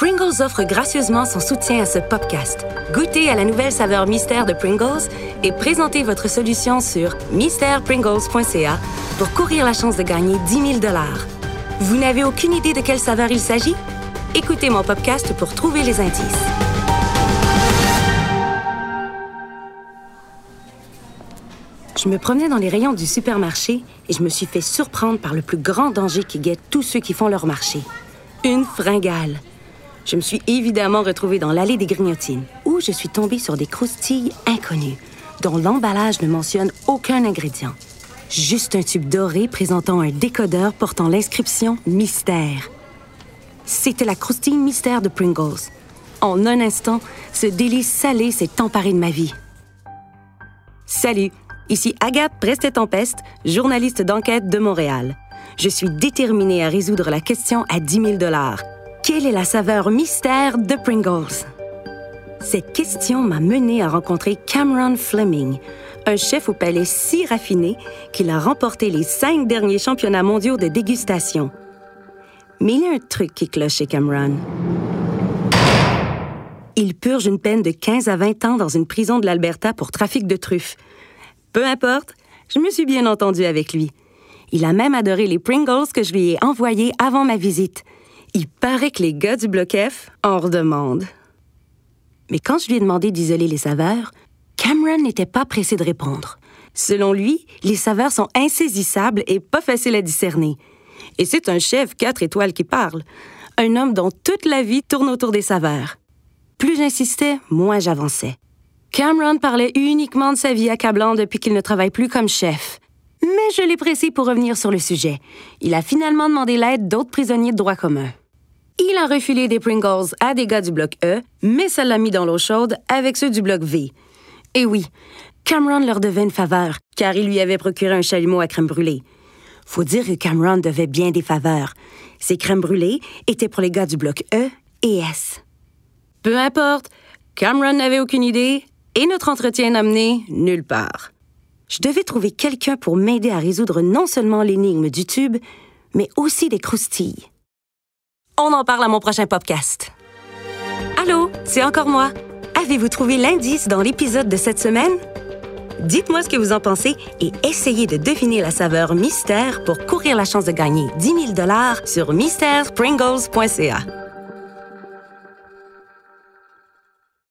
Pringles offre gracieusement son soutien à ce podcast. Goûtez à la nouvelle saveur mystère de Pringles et présentez votre solution sur mysterepringles.ca pour courir la chance de gagner 10 000 $. Vous n'avez aucune idée de quelle saveur il s'agit? Écoutez mon podcast pour trouver les indices. Je me promenais dans les rayons du supermarché et je me suis fait surprendre par le plus grand danger qui guette tous ceux qui font leur marché. Une fringale. Je me suis évidemment retrouvée dans l'allée des grignotines, où je suis tombée sur des croustilles inconnues, dont l'emballage ne mentionne aucun ingrédient. Juste un tube doré présentant un décodeur portant l'inscription « Mystère ». C'était la croustille mystère de Pringles. En un instant, ce délice salé s'est emparé de ma vie. Salut, ici Agathe Presté-Tempeste, journaliste d'enquête de Montréal. Je suis déterminée à résoudre la question à 10 000 $. Quelle est la saveur mystère de Pringles? Cette question m'a menée à rencontrer Cameron Fleming, un chef au palais si raffiné qu'il a remporté les 5 derniers championnats mondiaux de dégustation. Mais il y a un truc qui cloche chez Cameron. Il purge une peine de 15 à 20 ans dans une prison de l'Alberta pour trafic de truffes. Peu importe, je me suis bien entendue avec lui. Il a même adoré les Pringles que je lui ai envoyés avant ma visite. Il paraît que les gars du Bloc F en redemandent. Mais quand je lui ai demandé d'isoler les saveurs, Cameron n'était pas pressé de répondre. Selon lui, les saveurs sont insaisissables et pas faciles à discerner. Et c'est un chef 4 étoiles qui parle. Un homme dont toute la vie tourne autour des saveurs. Plus j'insistais, moins j'avançais. Cameron parlait uniquement de sa vie accablante depuis qu'il ne travaille plus comme chef. Mais je l'ai pressé pour revenir sur le sujet. Il a finalement demandé l'aide d'autres prisonniers de droit commun. Il a refilé des Pringles à des gars du Bloc E, mais ça l'a mis dans l'eau chaude avec ceux du Bloc V. Et oui, Cameron leur devait une faveur, car il lui avait procuré un chalumeau à crème brûlée. Faut dire que Cameron devait bien des faveurs. Ces crèmes brûlées étaient pour les gars du Bloc E et S. Peu importe, Cameron n'avait aucune idée et notre entretien n'a mené nulle part. Je devais trouver quelqu'un pour m'aider à résoudre non seulement l'énigme du tube, mais aussi des croustilles. On en parle à mon prochain podcast. Allô, c'est encore moi. Avez-vous trouvé l'indice dans l'épisode de cette semaine? Dites-moi ce que vous en pensez et essayez de deviner la saveur mystère pour courir la chance de gagner 10 000 $ sur mysterepringles.ca.